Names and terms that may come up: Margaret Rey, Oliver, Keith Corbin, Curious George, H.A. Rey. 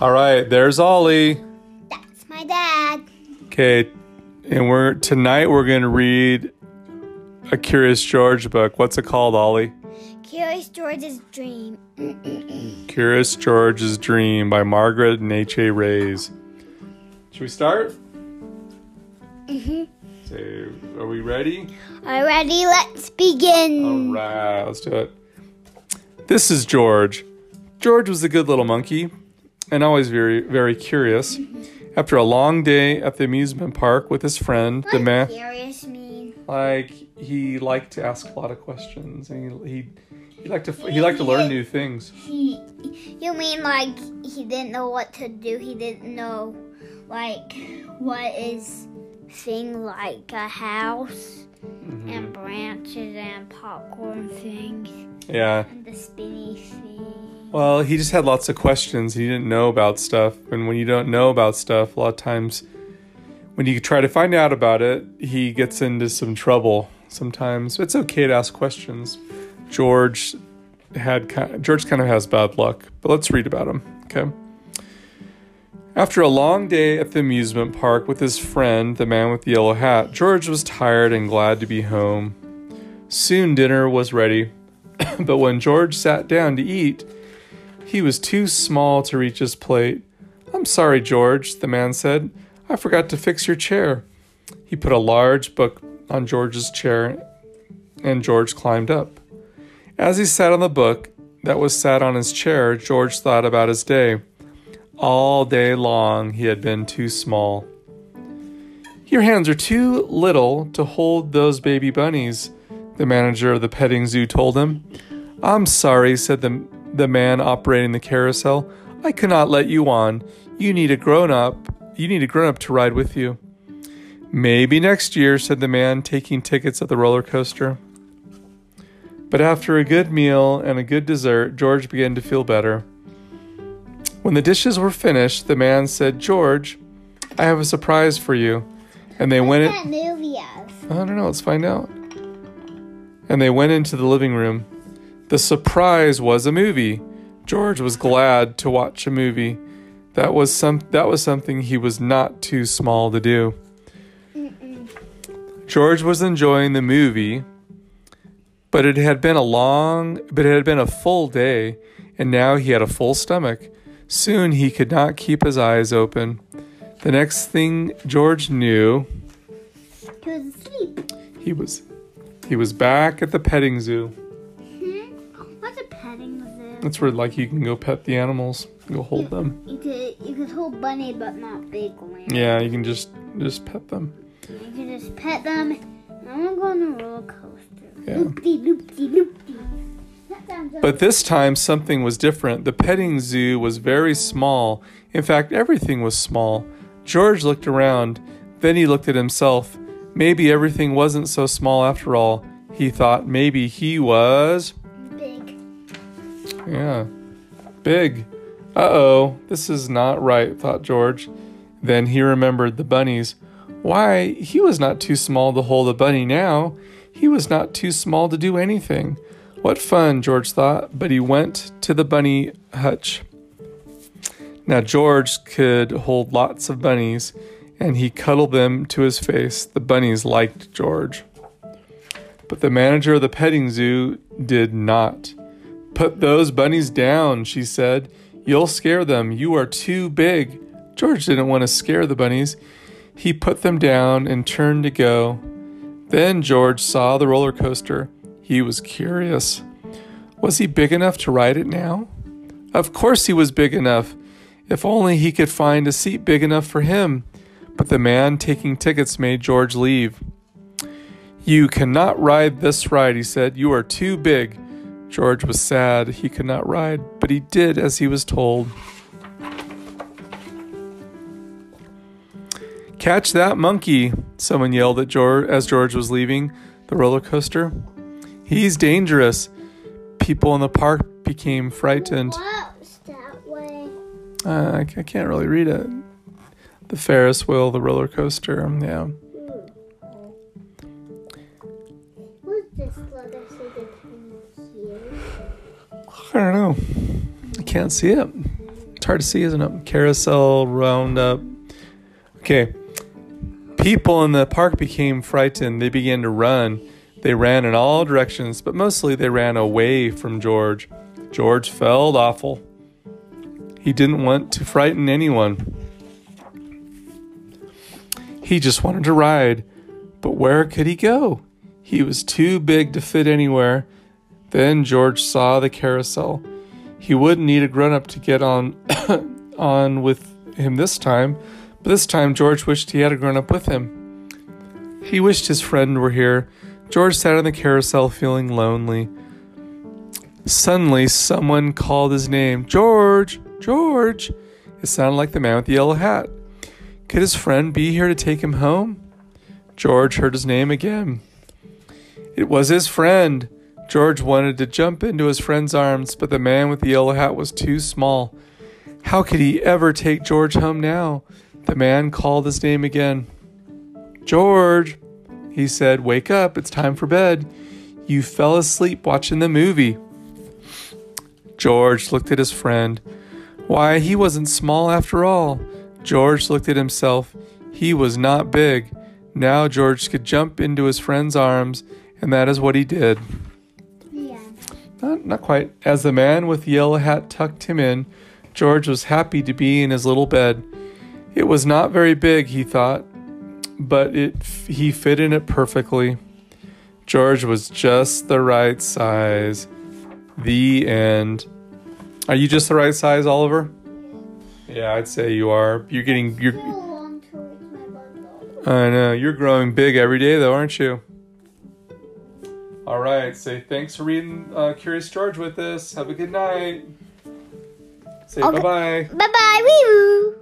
All right, there's Ollie. That's my dad. Okay, and tonight we're going to read a Curious George book. What's it called, Ollie? Curious George's Dream. Curious George's Dream by Margaret and H.A. Rey. Should we start? So, are we ready? Alrighty, let's begin. Alright, let's do it. This is George. George was a good little monkey and always very, very curious. After a long day at the amusement park with his friend, the man... Curious mean? Like, he liked to ask a lot of questions and he liked to learn new things. You mean like he didn't know what to do? He didn't know like what is... thing like a house and branches and popcorn things. Yeah. And the spinny thing. Well, he just had lots of questions. He didn't know about stuff. And when you don't know about stuff, a lot of times when you try to find out about it, he gets into some trouble sometimes. It's okay to ask questions. George kind of has bad luck, but let's read about him, okay? After a long day at the amusement park with his friend, the man with the yellow hat, George was tired and glad to be home. Soon dinner was ready, but when George sat down to eat, he was too small to reach his plate. "I'm sorry, George," the man said. "I forgot to fix your chair." He put a large book on George's chair, and George climbed up. As he sat on the book that was sat on his chair, George thought about his day. All day long, he had been too small. "Your hands are too little to hold those baby bunnies," the manager of the petting zoo told him. "I'm sorry," said the man operating the carousel. "I could not let you on. You need a grown-up to ride with you." "Maybe next year," said the man, taking tickets at the roller coaster. But after a good meal and a good dessert, George began to feel better. When the dishes were finished, the man said, "George, I have a surprise for you." And they went in. What's that movie of? I don't know. Let's find out. And they went into the living room. The surprise was a movie. George was glad to watch a movie. That was something he was not too small to do. George was enjoying the movie, but it had been a full day, and now he had a full stomach. Soon he could not keep his eyes open. The next thing George knew, he was asleep. He was back at the petting zoo. What's a petting zoo? That's where like you can go pet the animals, go hold them. You could hold bunny, but not big ones. Yeah, you can just pet them. You can just pet them. I want to go on a roller coaster. Yeah. Loop-dee, loop-dee, loop-dee. But this time, something was different. The petting zoo was very small. In fact, everything was small. George looked around. Then he looked at himself. Maybe everything wasn't so small after all. He thought maybe he was... big. Yeah. Big. Uh-oh, this is not right, thought George. Then he remembered the bunnies. Why, he was not too small to hold a bunny now. He was not too small to do anything. What fun, George thought, but he went to the bunny hutch. Now George could hold lots of bunnies, and he cuddled them to his face. The bunnies liked George. But the manager of the petting zoo did not. "Put those bunnies down," she said. "You'll scare them. You are too big." George didn't want to scare the bunnies. He put them down and turned to go. Then George saw the roller coaster. He was curious. Was he big enough to ride it now? Of course he was big enough. If only he could find a seat big enough for him. But the man taking tickets made George leave. "You cannot ride this ride," he said. "You are too big." George was sad he could not ride, but he did as he was told. "Catch that monkey," someone yelled at George as George was leaving the roller coaster. "He's dangerous." People in the park became frightened. What's that way? I can't really read it. The Ferris wheel, the roller coaster, yeah. What's this letter so they can see it? I don't know. I can't see it. It's hard to see, isn't it? Carousel, roundup. Okay. People in the park became frightened. They began to run. They ran in all directions, but mostly they ran away from George. George felt awful. He didn't want to frighten anyone. He just wanted to ride. But where could he go? He was too big to fit anywhere. Then George saw the carousel. He wouldn't need a grown-up to get on with him this time. But this time George wished he had a grown-up with him. He wished his friend were here. George sat on the carousel feeling lonely. Suddenly someone called his name. George! George! It sounded like the man with the yellow hat. Could his friend be here to take him home? George heard his name again. It was his friend. George wanted to jump into his friend's arms, but the man with the yellow hat was too small. How could he ever take George home now? The man called his name again. George, he said, wake up, it's time for bed. You fell asleep watching the movie. George looked at his friend. Why, he wasn't small after all. George looked at himself. He was not big. Now George could jump into his friend's arms, and that is what he did. Yeah. Not quite. As the man with the yellow hat tucked him in, George was happy to be in his little bed. It was not very big, he thought, but he fit in it perfectly. George was just the right size. The end. Are you just the right size, Oliver? Yeah, I'd say you are. You're long to reach my bundle. I know. You're growing big every day, though, aren't you? All right. Say thanks for reading Curious George with us. Have a good night. Say okay. Bye-bye. Bye-bye. Wee-woo.